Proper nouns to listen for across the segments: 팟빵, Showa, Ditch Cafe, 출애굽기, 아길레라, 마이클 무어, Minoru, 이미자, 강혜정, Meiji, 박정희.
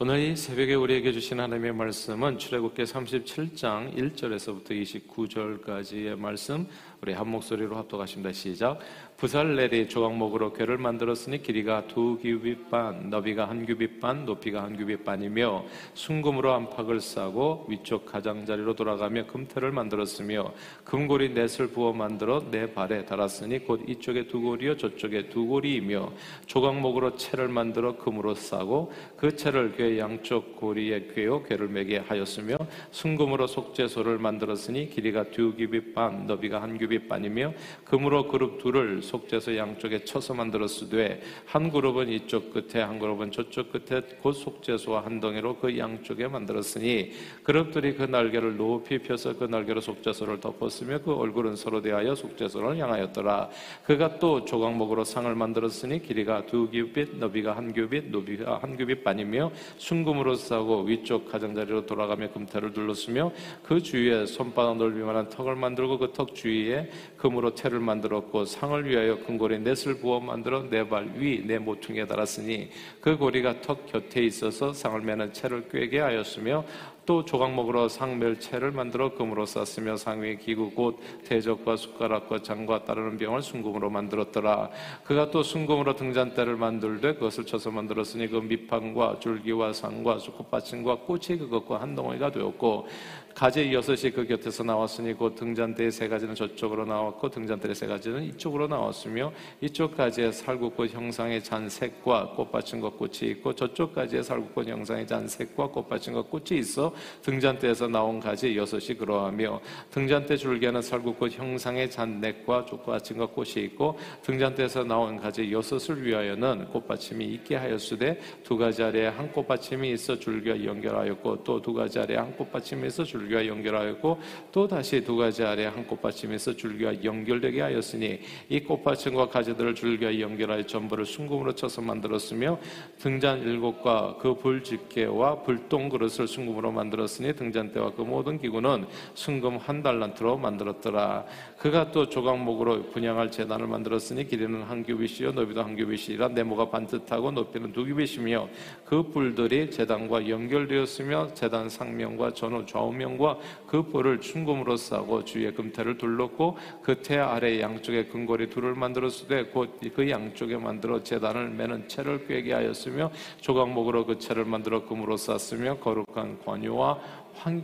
오늘 이 새벽에 우리에게 주신 하나님의 말씀은 출애굽기 37장 1절에서부터 29절까지의 말씀, 우리 한 목소리로 합독하십니다. 시작. 부살렐이 조각목으로 궤를 만들었으니 길이가 2규빗반, 너비가 1규빗반, 높이가 1규빗반이며 순금으로 안팎을 싸고 위쪽 가장자리로 돌아가며 금테를 만들었으며 금고리 넷을 부어 만들어 네 발에 달았으니 곧 이쪽에 두 고리요 저쪽에 두 고리이며 조각목으로 채를 만들어 금으로 싸고 그 채를 궤 양쪽 고리에 꿰어 궤를 매게 하였으며 순금으로 속죄소를 만들었으니 길이가 2규빗반, 너비가 1규빗반이며 금으로 그룹 둘을 속죄소 양쪽에 쳐서 만들었으되 한 그룹은 이쪽 끝에 한 그룹은 저쪽 끝에 곧 속죄소와 한 덩이로 그 양쪽에 만들었으니 그룹들이 그 날개를 높이 펴서 그 날개로 속죄소를 덮었으며 그 얼굴은 서로 대하여 속죄소를 향하였더라. 그가 또 조각목으로 상을 만들었으니 길이가 2규빗, 너비가 1규빗, 높이가 1규빗반이며 순금으로 싸고 위쪽 가장자리로 돌아가며 금테를 둘렀으며 그 주위에 손바닥 넓이만한 턱을 만들고 그 턱 주위에 금으로 테를 만들었고 상을 위하여 큰 고리 넷을 부어 만들어 네 발 위 네 모퉁이에 달았으니 그 고리가 턱 곁에 있어서 상을 매는 채를 꿰게 하였으며 또 조각목으로 상멸채를 만들어 금으로 쌌으며 상위의 기구 곧 대적과 숟가락과 장과 따르는 병을 순금으로 만들었더라. 그가 또 순금으로 등잔대를 만들되 그것을 쳐서 만들었으니 그 밑판과 줄기와 상과 솥받침과 꽃이 그것과 한 덩어리가 되었고 가지 여섯이 그 곁에서 나왔으니 곧 등잔대의 세 가지는 저쪽으로 나왔고 등잔대의 세 가지는 이쪽으로 나왔으며 이쪽 가지에 살구꽃 형상의 잔 색과 꽃받침과 꽃이 있고 저쪽 가지에 살구꽃 형상의 잔 색과 꽃받침과 꽃이 있어 등잔대에서 나온 가지 여섯이 그러하며 등잔대 줄기에는 살구꽃 형상의 잔넥과 꽃받침과 꽃이 있고 등잔대에서 나온 가지 여섯을 위하여는 꽃받침이 있게 하였으되 두 가지 아래에 한 꽃받침이 있어 줄기와 연결하였고 또 두 가지 아래에 한 꽃받침이 있어 줄기와 연결하였고 또 다시 두 가지 아래에 한 꽃받침에서 줄기와 연결되게 하였으니 이 꽃받침과 가지들을 줄기와 연결하여 전부를 순금으로 쳐서 만들었으며 등잔 7과 그 불집게와 불똥 그릇을 순금으로 만들었으니 등잔대와 그 모든 기구는 순금 1달란트로 만들었더라. 그가 또 조각목으로 분향할 제단을 만들었으니 길이는 1규빗이요 너비도 1규빗이라 네모가 반듯하고 높이는 2규빗이며 그 뿔들이 제단과 연결되었으며 제단 상면과 전후 좌우면 그 뿔을 순금으로 싸고 주위에 금테를 둘렀고 그 테 아래 양쪽에 금고리 둘을 만들었으되 곧 그 양쪽에 만들어 제단을 매는 채를 꿰게 하였으며 조각목으로 그 채를 만들어 금으로 쌌으며 거룩한 관유와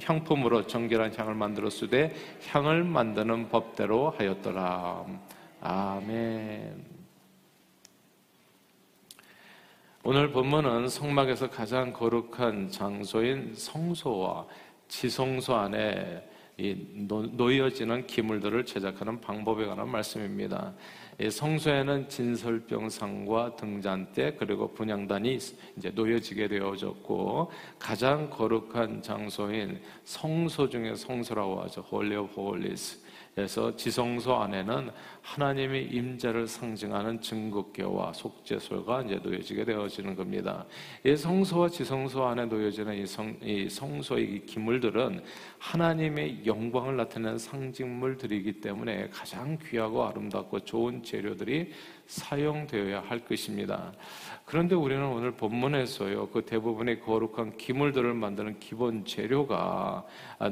향품으로 정결한 향을 만들었으되 향을 만드는 법대로 하였더라. 아멘. 오늘 본문은 성막에서 가장 거룩한 장소인 성소와 지성소 안에 놓여지는 기물들을 제작하는 방법에 관한 말씀입니다. 성소에는 진설병상과 등잔대 그리고 분향단이 이제 놓여지게 되어졌고 가장 거룩한 장소인 성소 중에 성소라고 하죠. Holy of Holies. 그래서 지성소 안에는 하나님의 임재를 상징하는 증거궤와 속죄소가 이제 놓여지게 되어지는 겁니다. 이 성소와 지성소 안에 놓여지는 이 성소의 이 기물들은 하나님의 영광을 나타내는 상징물들이기 때문에 가장 귀하고 아름답고 좋은 재료들이 사용되어야 할 것입니다. 그런데 우리는 오늘 본문에서요, 그 대부분의 거룩한 기물들을 만드는 기본 재료가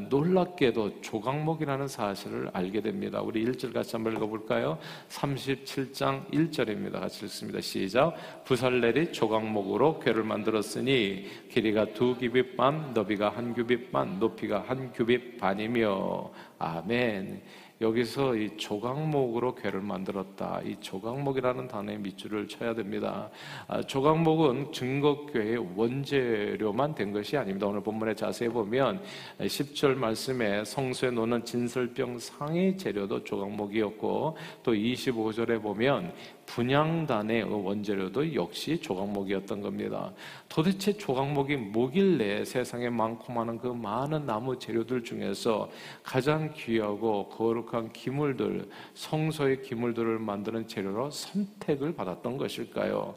놀랍게도 조각목이라는 사실을 알게 됩니다. 우리 1절 같이 한번 읽어볼까요? 37장 1절입니다. 같이 읽습니다. 시작. 부살렐이 조각목으로 궤를 만들었으니 길이가 2규빗반, 너비가 1규빗반, 높이가 1규빗반이며. 아멘. 여기서 이 조각목으로 궤를 만들었다. 이 조각목이라는 단어에 밑줄을 쳐야 됩니다. 조각목은 증거궤의 원재료만 된 것이 아닙니다. 오늘 본문에 자세히 보면 10절 말씀에 성소에 놓는 진설병 상의 재료도 조각목이었고 또 25절에 보면 분향단의 원재료도 역시 조각목이었던 겁니다. 도대체 조각목이 뭐길래 세상에 많고 많은 그 많은 나무 재료들 중에서 가장 귀하고 거룩한 거룩한 기물들, 성소의 기물들을 만드는 재료로 선택을 받았던 것일까요?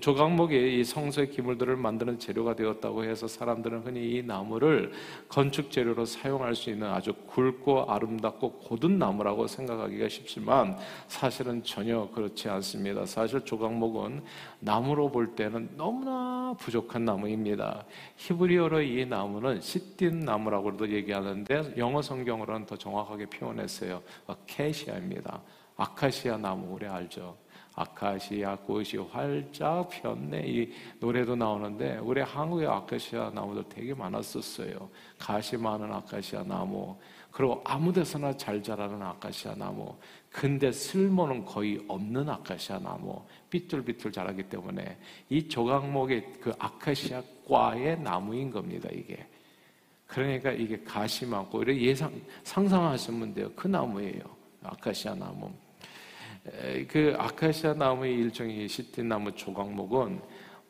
조각목이 이 성소의 기물들을 만드는 재료가 되었다고 해서 사람들은 흔히 이 나무를 건축 재료로 사용할 수 있는 아주 굵고 아름답고 고든 나무라고 생각하기가 쉽지만 사실은 전혀 그렇지 않습니다. 사실 조각목은 나무로 볼 때는 너무나 부족한 나무입니다. 히브리어로 이 나무는 시딘 나무라고도 얘기하는데 영어 성경으로는 더 정확하게 표현했어요. 아카시아입니다. 아카시아 나무 우리 알죠? 아카시아 꽃이 활짝 폈네 이 노래도 나오는데 우리 한국에 아카시아 나무들 되게 많았었어요. 가시 많은 아카시아 나무, 그리고 아무 데서나 잘 자라는 아카시아 나무, 근데 쓸모는 거의 없는 아카시아 나무, 삐뚤삐뚤 자라기 때문에 이 조각목의 그 아카시아과의 나무인 겁니다 이게. 그러니까 이게 가시 많고 이렇게 상상하시면 돼요. 그 나무예요 아카시아 나무. 그 아카시아 나무의 일종의 시딘 나무 조각목은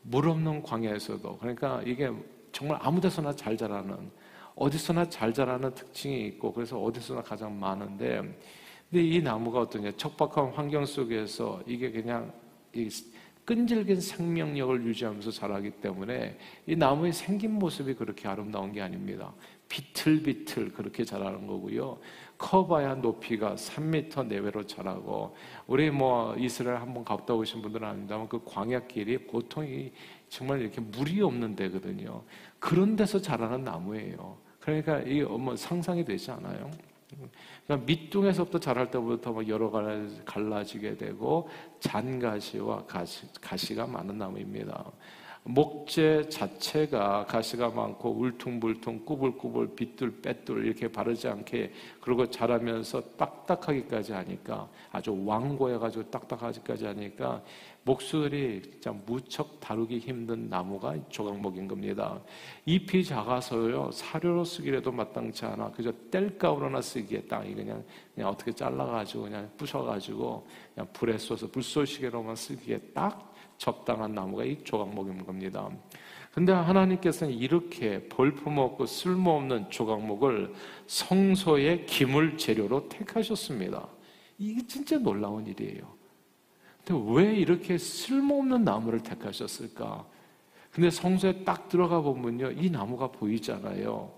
물 없는 광야에서도, 그러니까 이게 정말 아무 데서나 잘 자라는, 어디서나 잘 자라는 특징이 있고 그래서 어디서나 가장 많은데, 근데 이 나무가 어떠냐, 척박한 환경 속에서 이게 그냥 이 끈질긴 생명력을 유지하면서 자라기 때문에 이 나무의 생긴 모습이 그렇게 아름다운 게 아닙니다. 비틀비틀 그렇게 자라는 거고요. 커봐야 높이가 3m 내외로 자라고, 우리 뭐 이스라엘 한번 갔다 오신 분들은 아닙니다만 그 광야길이 보통이 정말 이렇게 물이 없는 데거든요. 그런 데서 자라는 나무예요. 그러니까 이게 뭐 상상이 되지 않아요? 그러니까 밑둥에서부터 자랄 때부터 막 여러 가지 갈라지게 되고 잔가시와 가시가 많은 나무입니다. 목재 자체가 가시가 많고 울퉁불퉁 꾸불꾸불 비뚤빼뚤 이렇게 바르지 않게, 그리고 자라면서 딱딱하기까지 하니까 아주 완고해가지고 딱딱하기까지 하니까 목소리 진짜 무척 다루기 힘든 나무가 조각목인 겁니다. 잎이 작아서요 사료로 쓰기라도 마땅치 않아 그저 뗄가루로나 쓰기에 땅이 그냥 어떻게 잘라가지고 그냥 부셔가지고 그냥 불에 쏘서 불쏘시개로만 쓰기에 딱 적당한 나무가 이 조각목인 겁니다. 근데 하나님께서는 이렇게 볼품없고 쓸모없는 조각목을 성소의 기물 재료로 택하셨습니다. 이게 진짜 놀라운 일이에요. 근데 왜 이렇게 쓸모없는 나무를 택하셨을까? 근데 성소에 딱 들어가 보면요 이 나무가 보이잖아요.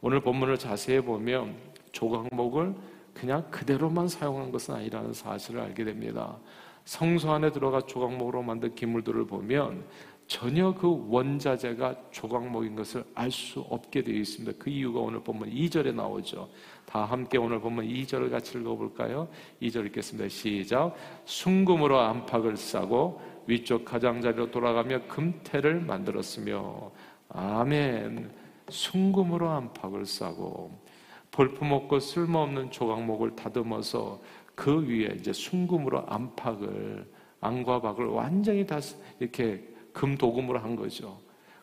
오늘 본문을 자세히 보면 조각목을 그냥 그대로만 사용한 것은 아니라는 사실을 알게 됩니다. 성소 안에 들어가 조각목으로 만든 기물들을 보면 전혀 그 원자재가 조각목인 것을 알 수 없게 되어 있습니다. 그 이유가 오늘 보면 2절에 나오죠. 다 함께 오늘 보면 2절을 같이 읽어볼까요? 2절 읽겠습니다. 시작. 순금으로 안팎을 싸고 위쪽 가장자리로 돌아가며 금테를 만들었으며. 아멘. 순금으로 안팎을 싸고, 볼품없고 쓸모없는 조각목을 다듬어서 그 위에 이제 순금으로 안팎을, 안과 박을 완전히 다 이렇게 금도금으로 한 거죠.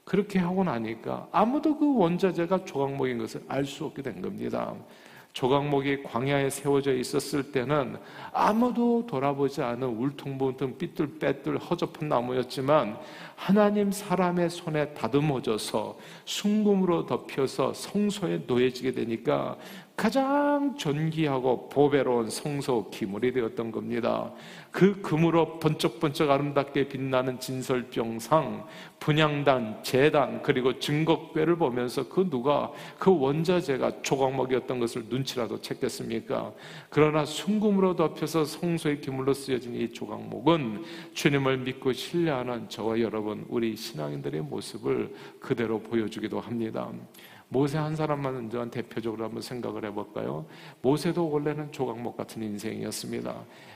그렇게 하고 나니까 아무도 그 원자재가 조각목인 것을 알 수 없게 된 겁니다. 조각목이 광야에 세워져 있었을 때는 아무도 돌아보지 않은 울퉁불퉁 삐뚤빼뚤 허접한 나무였지만 하나님 사람의 손에 다듬어져서 순금으로 덮여서 성소에 놓여지게 되니까 가장 존귀하고 보배로운 성소 기물이 되었던 겁니다. 그 금으로 번쩍번쩍 아름답게 빛나는 진설병상, 분향단, 제단, 그리고 증거궤를 보면서 그 누가 그 원자재가 조각목이었던 것을 눈치라도 챘겠습니까? 그러나 순금으로 덮여서 성소의 기물로 쓰여진 이 조각목은 주님을 믿고 신뢰하는 저와 여러분, 우리 신앙인들의 모습을 그대로 보여주기도 합니다. 모세 한 사람만 대표적으로 한번 생각을 해볼까요? 모세도 원래는 조각목 같은 인생이었습니다.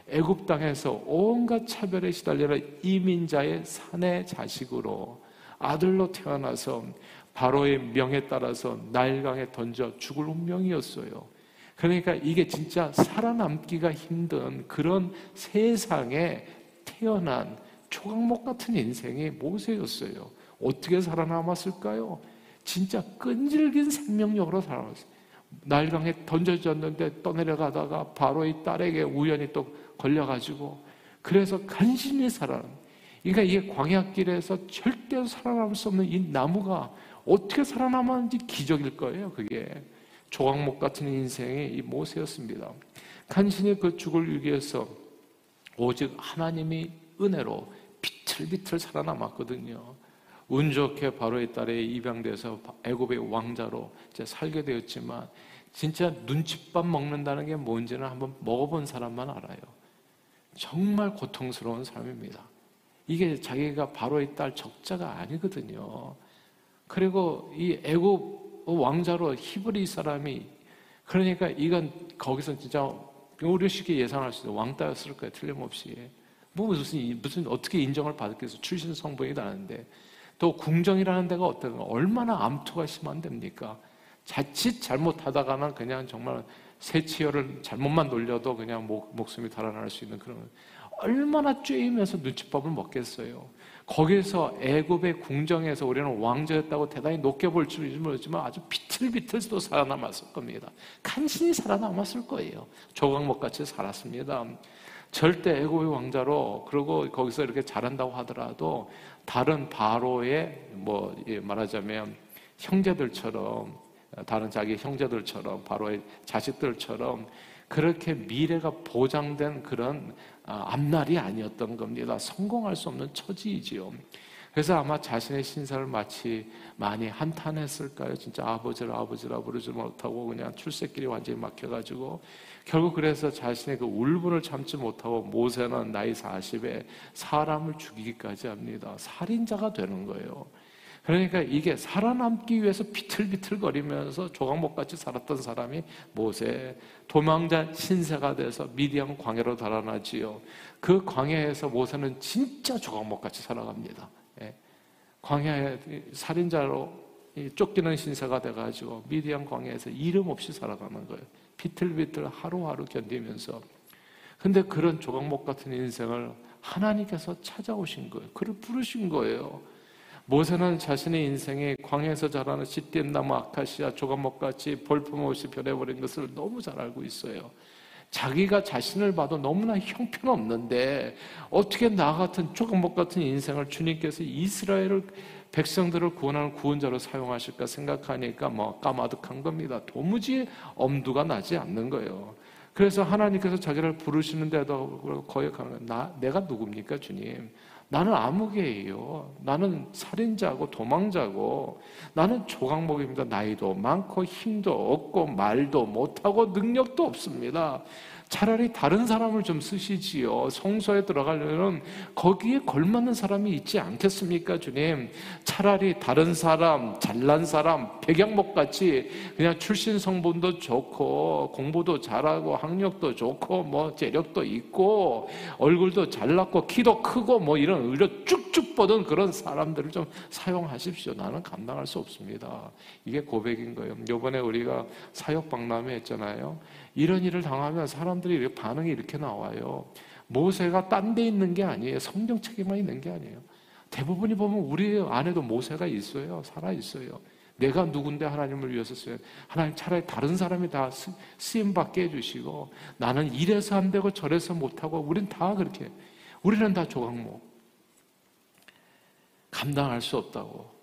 애굽 땅에서 온갖 차별에 시달리는 이민자의 사내 자식으로 아들로 태어나서 바로의 명에 따라서 나일강에 던져 죽을 운명이었어요. 그러니까 이게 진짜 살아남기가 힘든 그런 세상에 태어난 조각목 같은 인생이 모세였어요. 어떻게 살아남았을까요? 진짜 끈질긴 생명력으로 살아왔어요. 나일강에 던져졌는데 떠내려가다가 바로의 딸에게 우연히 또 걸려가지고 그래서 간신히 살아남. 그러니까 이게 광야길에서 절대 살아남을 수 없는 이 나무가 어떻게 살아남았는지 기적일 거예요. 그게 조각목 같은 인생의 이 모세였습니다. 간신히 그 죽을 위기에서 오직 하나님이 은혜로 비틀비틀 살아남았거든요. 운 좋게 바로의 딸에 입양돼서 애굽의 왕자로 이제 살게 되었지만 진짜 눈칫밥 먹는다는 게 뭔지는 한번 먹어본 사람만 알아요. 정말 고통스러운 삶입니다. 이게 자기가 바로의 딸 적자가 아니거든요. 그리고 이 애굽 왕자로 히브리 사람이, 그러니까 이건 거기서 진짜 우리 쉽게 예상할 수 있어요. 왕따였을 거예요. 틀림없이. 무슨 어떻게 인정을 받겠어. 출신 성분이 나는데. 또 궁정이라는 데가 어떤가, 얼마나 암투가 심한 데입니까? 자칫 잘못하다가는 그냥 정말 새치열을 잘못만 돌려도 그냥 목숨이 달아날 수 있는 그런, 얼마나 쬐이면서 눈칫밥을 먹겠어요. 거기서 애굽의 궁정에서 우리는 왕자였다고 대단히 높게 볼 줄은 모르지만 아주 비틀비틀 또 살아남았을 겁니다. 간신히 살아남았을 거예요. 조각목같이 살았습니다. 절대 애굽의 왕자로, 그리고 거기서 이렇게 잘한다고 하더라도 다른 바로의 말하자면 형제들처럼, 다른 자기 형제들처럼, 바로의 자식들처럼 그렇게 미래가 보장된 그런 앞날이 아니었던 겁니다. 성공할 수 없는 처지이지요. 그래서 아마 자신의 신사를 마치 많이 한탄했을까요? 진짜 아버지라 부르지 못하고 그냥 출세길이 완전히 막혀가지고 결국 그래서 자신의 그 울분을 참지 못하고 모세는 나이 40에 사람을 죽이기까지 합니다. 살인자가 되는 거예요. 그러니까 이게 살아남기 위해서 비틀비틀거리면서 조각목같이 살았던 사람이 모세, 도망자 신세가 돼서 미디안 광야로 달아나지요. 그 광야에서 모세는 진짜 조각목같이 살아갑니다. 광야에 살인자로 쫓기는 신세가 돼가지고 미디안 광야에서 이름 없이 살아가는 거예요. 비틀비틀 하루하루 견디면서. 근데 그런 조각목 같은 인생을 하나님께서 찾아오신 거예요. 그를 부르신 거예요. 모세는 자신의 인생에 광야에서 자라는 싯된 나무 아카시아 조각목같이 볼품없이 변해버린 것을 너무 잘 알고 있어요. 자기가 자신을 봐도 너무나 형편없는데 어떻게 나 같은 조각목 같은 인생을 주님께서 이스라엘 백성들을 구원하는 구원자로 사용하실까 생각하니까 까마득한 겁니다. 도무지 엄두가 나지 않는 거예요. 그래서 하나님께서 자기를 부르시는데도 거역하는 거예요. 내가 누굽니까 주님? 나는 아무개예요. 나는 살인자고 도망자고 나는 조각목입니다. 나이도 많고 힘도 없고 말도 못하고 능력도 없습니다. 차라리 다른 사람을 좀 쓰시지요. 성소에 들어가려면 거기에 걸맞는 사람이 있지 않겠습니까 주님? 차라리 다른 사람, 잘난 사람, 백양목같이 그냥 출신 성분도 좋고 공부도 잘하고 학력도 좋고 재력도 있고 얼굴도 잘났고 키도 크고 이런 의료 쭉쭉 뻗은 그런 사람들을 좀 사용하십시오. 나는 감당할 수 없습니다. 이게 고백인 거예요. 요번에 우리가 사역박람회 했잖아요. 이런 일을 당하면 사람들이 반응이 이렇게 나와요. 모세가 딴 데 있는 게 아니에요. 성경책에만 있는 게 아니에요. 대부분이 보면 우리 안에도 모세가 있어요. 살아있어요. 내가 누군데 하나님을 위해서 써요. 하나님 차라리 다른 사람이 다 쓰임받게 해주시고 나는 이래서 안 되고 저래서 못하고 우린 다 그렇게, 우리는 다 조각목, 감당할 수 없다고.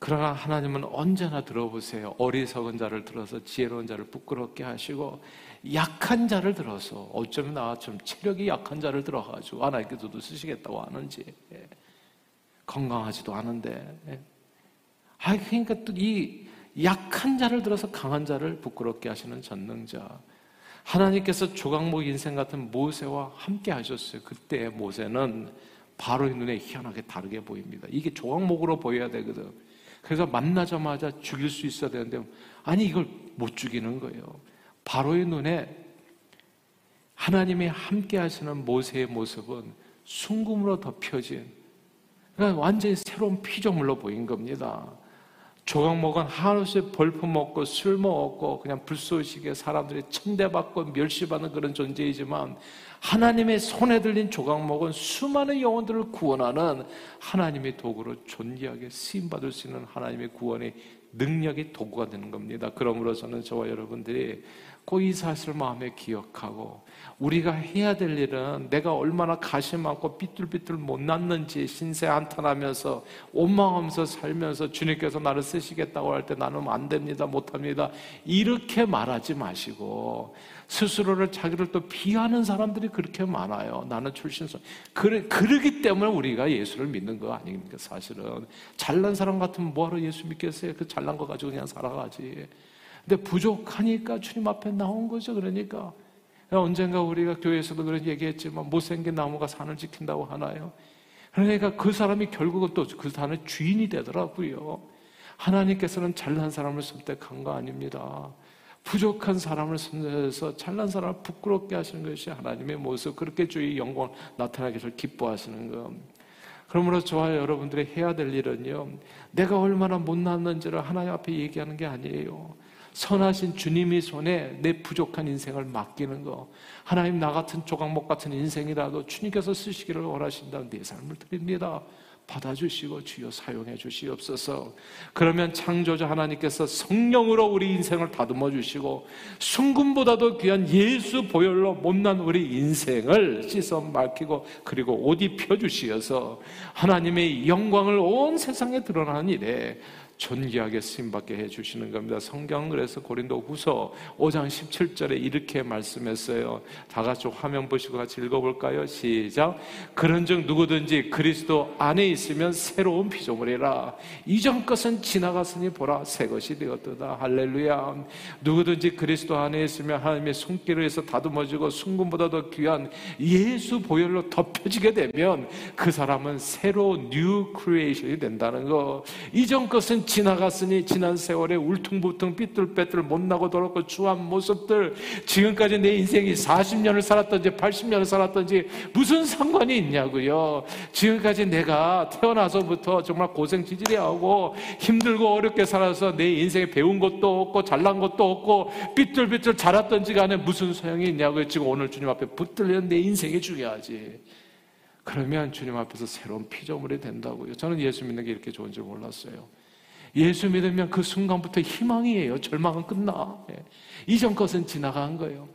그러나 하나님은 언제나 들어보세요. 어리석은 자를 들어서 지혜로운 자를 부끄럽게 하시고 약한 자를 들어서, 어쩌면 나처럼 체력이 약한 자를 들어가지고 하나님께서도 쓰시겠다고 하는지, 건강하지도 않은데. 그러니까 또 이 약한 자를 들어서 강한 자를 부끄럽게 하시는 전능자. 하나님께서 조각목 인생 같은 모세와 함께 하셨어요. 그때 모세는 바로의 눈에 희한하게 다르게 보입니다. 이게 조각목으로 보여야 되거든. 그래서 만나자마자 죽일 수 있어야 되는데 아니 이걸 못 죽이는 거예요. 바로의 눈에 하나님이 함께 하시는 모세의 모습은 순금으로 덮여진, 그러니까 완전히 새로운 피조물로 보인 겁니다. 조각목은 한없이 벌품없고 쓸모없고 그냥 불쏘시개 사람들이 천대받고 멸시받는 그런 존재이지만 하나님의 손에 들린 조각목은 수많은 영혼들을 구원하는 하나님의 도구로 존귀하게 쓰임받을 수 있는 하나님의 구원의 능력의 도구가 되는 겁니다. 그러므로 저는 저와 여러분들이 꼭 이 사실을 마음에 기억하고, 우리가 해야 될 일은 내가 얼마나 가시 많고 삐뚤삐뚤 못 났는지 신세 한탄하면서 원망하면서 살면서 주님께서 나를 쓰시겠다고 할 때 나는 안 됩니다, 못합니다 이렇게 말하지 마시고, 스스로를 자기를 또 비하는 사람들이 그렇게 많아요. 나는 출신서 그러기 때문에 우리가 예수를 믿는 거 아닙니까? 사실은 잘난 사람 같으면 뭐하러 예수 믿겠어요? 그 잘난 거 가지고 그냥 살아가지. 근데 부족하니까 주님 앞에 나온 거죠. 그러니까 언젠가 우리가 교회에서도 그런 얘기했지만 못생긴 나무가 산을 지킨다고 하나요? 그러니까 그 사람이 결국은 또 그 산의 주인이 되더라고요. 하나님께서는 잘난 사람을 선택한 거 아닙니다. 부족한 사람을 선택해서 잘난 사람을 부끄럽게 하시는 것이 하나님의 모습, 그렇게 주의 영광을 나타나게 해서 기뻐하시는 것. 그러므로 저와 여러분들이 해야 될 일은요, 내가 얼마나 못났는지를 하나님 앞에 얘기하는 게 아니에요. 선하신 주님의 손에 내 부족한 인생을 맡기는 거. 하나님, 나 같은 조각목 같은 인생이라도 주님께서 쓰시기를 원하신다면 내 삶을 드립니다. 받아주시고 주여 사용해 주시옵소서. 그러면 창조자 하나님께서 성령으로 우리 인생을 다듬어 주시고, 순금보다도 귀한 예수 보혈로 못난 우리 인생을 씻어 맑히고 그리고 옷 입혀 주시어서 하나님의 영광을 온 세상에 드러나는 일에 존귀하게 쓰임받게 해주시는 겁니다. 성경은 그래서 고린도 후서 5장 17절에 이렇게 말씀했어요. 다 같이 화면 보시고 같이 읽어볼까요? 시작. 그런즉 누구든지 그리스도 안에 있으면 새로운 피조물이라. 이전 것은 지나갔으니 보라 새것이 되었도다. 할렐루야. 누구든지 그리스도 안에 있으면 하나님의 손길을 해서 다듬어지고 순금보다 더 귀한 예수 보혈로 덮여지게 되면 그 사람은 새로운 뉴 크리에이션이 된다는 거. 이전 것은 지나갔으니 지난 세월에 울퉁불퉁 삐뚤빼뚤 못나고 더럽고 추한 모습들, 지금까지 내 인생이 40년을 살았던지 80년을 살았던지 무슨 상관이 있냐고요. 지금까지 내가 태어나서부터 정말 고생 지지리하고 힘들고 어렵게 살아서 내 인생에 배운 것도 없고 잘난 것도 없고 삐뚤빼뚤 자랐던지 간에 무슨 소용이 있냐고요. 지금 오늘 주님 앞에 붙들리는 내 인생이 중요하지. 그러면 주님 앞에서 새로운 피조물이 된다고요. 저는 예수 믿는 게 이렇게 좋은 줄 몰랐어요. 예수 믿으면 그 순간부터 희망이에요. 절망은 끝나. 이전 것은 지나간 거예요.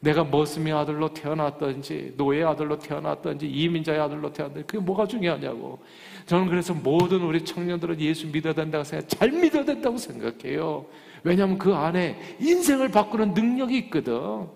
내가 머슴의 아들로 태어났든지 노예의 아들로 태어났든지 이민자의 아들로 태어났든지 그게 뭐가 중요하냐고. 저는 그래서 모든 우리 청년들은 예수 믿어야 된다고 생각해요. 잘 믿어야 된다고 생각해요. 왜냐하면 그 안에 인생을 바꾸는 능력이 있거든.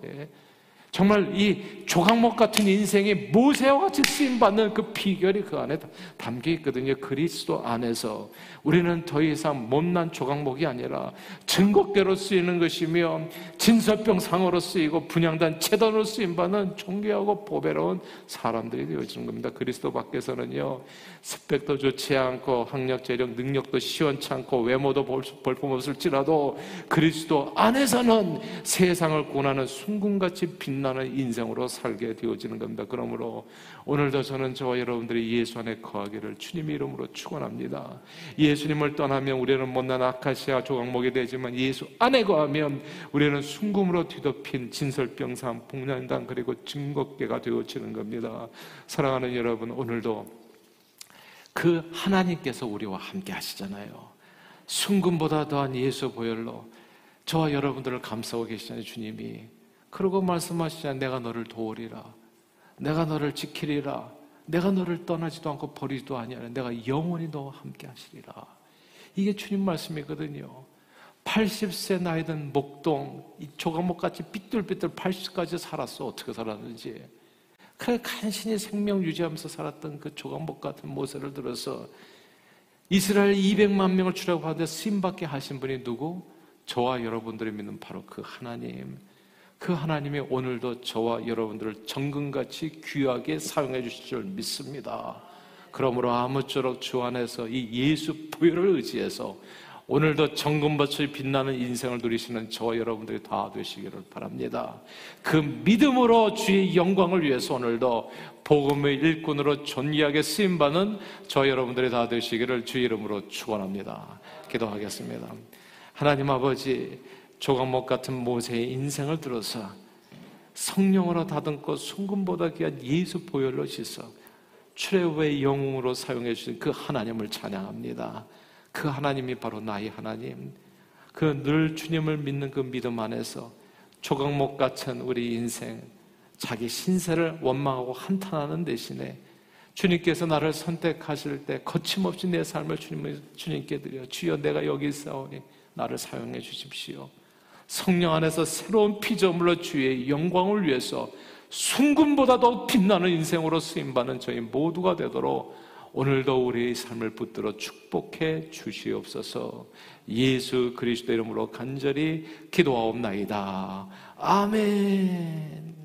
정말 이 조각목 같은 인생이 모세와 같이 쓰임받는 그 비결이 그 안에 담겨 있거든요. 그리스도 안에서 우리는 더 이상 못난 조각목이 아니라 증거궤로 쓰이는 것이며 진설병 상으로 쓰이고 분향단 채단으로 쓰임받는 존귀하고 보배로운 사람들이 되어지는 겁니다. 그리스도 밖에서는요, 스펙도 좋지 않고 학력, 재력, 능력도 시원치 않고 외모도 볼품없을지라도 그리스도 안에서는 세상을 구원하는 순금같이 빛나는 인생으로 살게 되어지는 겁니다. 그러므로 오늘도 저는 저와 여러분들이 예수 안에 거하기를 주님의 이름으로 축원합니다. 예수님을 떠나면 우리는 못난 아카시아 조각목이 되지만 예수 안에 거하면 우리는 순금으로 뒤덮인 진설병상, 복량단 그리고 증거궤가 되어지는 겁니다. 사랑하는 여러분, 오늘도 그 하나님께서 우리와 함께 하시잖아요. 순금보다 더한 예수 보혈로 저와 여러분들을 감싸고 계시잖아요. 주님이 그러고 말씀하시잖아요. 내가 너를 도우리라. 내가 너를 지키리라. 내가 너를 떠나지도 않고 버리지도 아니하라. 내가 영원히 너와 함께 하시리라. 이게 주님 말씀이거든요. 80세 나이 든 목동, 이 조각목같이 삐뚤삐뚤 80까지 살았어. 어떻게 살았는지. 그래 간신히 생명 유지하면서 살았던 그 조각목 같은 모세를 들어서 이스라엘 200만 명을 출애굽하는데 쓰임받게 하신 분이 누구? 저와 여러분들이 믿는 바로 그 하나님. 그 하나님이 오늘도 저와 여러분들을 정금같이 귀하게 사용해 주실 줄 믿습니다. 그러므로 아무쪼록 주 안에서 이 예수 보혈을 의지해서 오늘도 정금밭이 빛나는 인생을 누리시는 저와 여러분들이 다 되시기를 바랍니다. 그 믿음으로 주의 영광을 위해서 오늘도 복음의 일꾼으로 존귀하게 쓰임받는 저와 여러분들이 다 되시기를 주의 이름으로 축원합니다. 기도하겠습니다. 하나님 아버지, 조각목 같은 모세의 인생을 들어서 성령으로 다듬고 순금보다 귀한 예수 보혈로 씻어 출애굽의 영웅으로 사용해 주신 그 하나님을 찬양합니다. 그 하나님이 바로 나의 하나님, 그 늘 주님을 믿는 그 믿음 안에서 조각목 같은 우리 인생, 자기 신세를 원망하고 한탄하는 대신에 주님께서 나를 선택하실 때 거침없이 내 삶을 주님께 드려 주여 내가 여기 있사오니 나를 사용해 주십시오. 성령 안에서 새로운 피조물로 주의 영광을 위해서 순금보다 더 빛나는 인생으로 쓰임받는 저희 모두가 되도록 오늘도 우리의 삶을 붙들어 축복해 주시옵소서. 예수 그리스도 이름으로 간절히 기도하옵나이다. 아멘.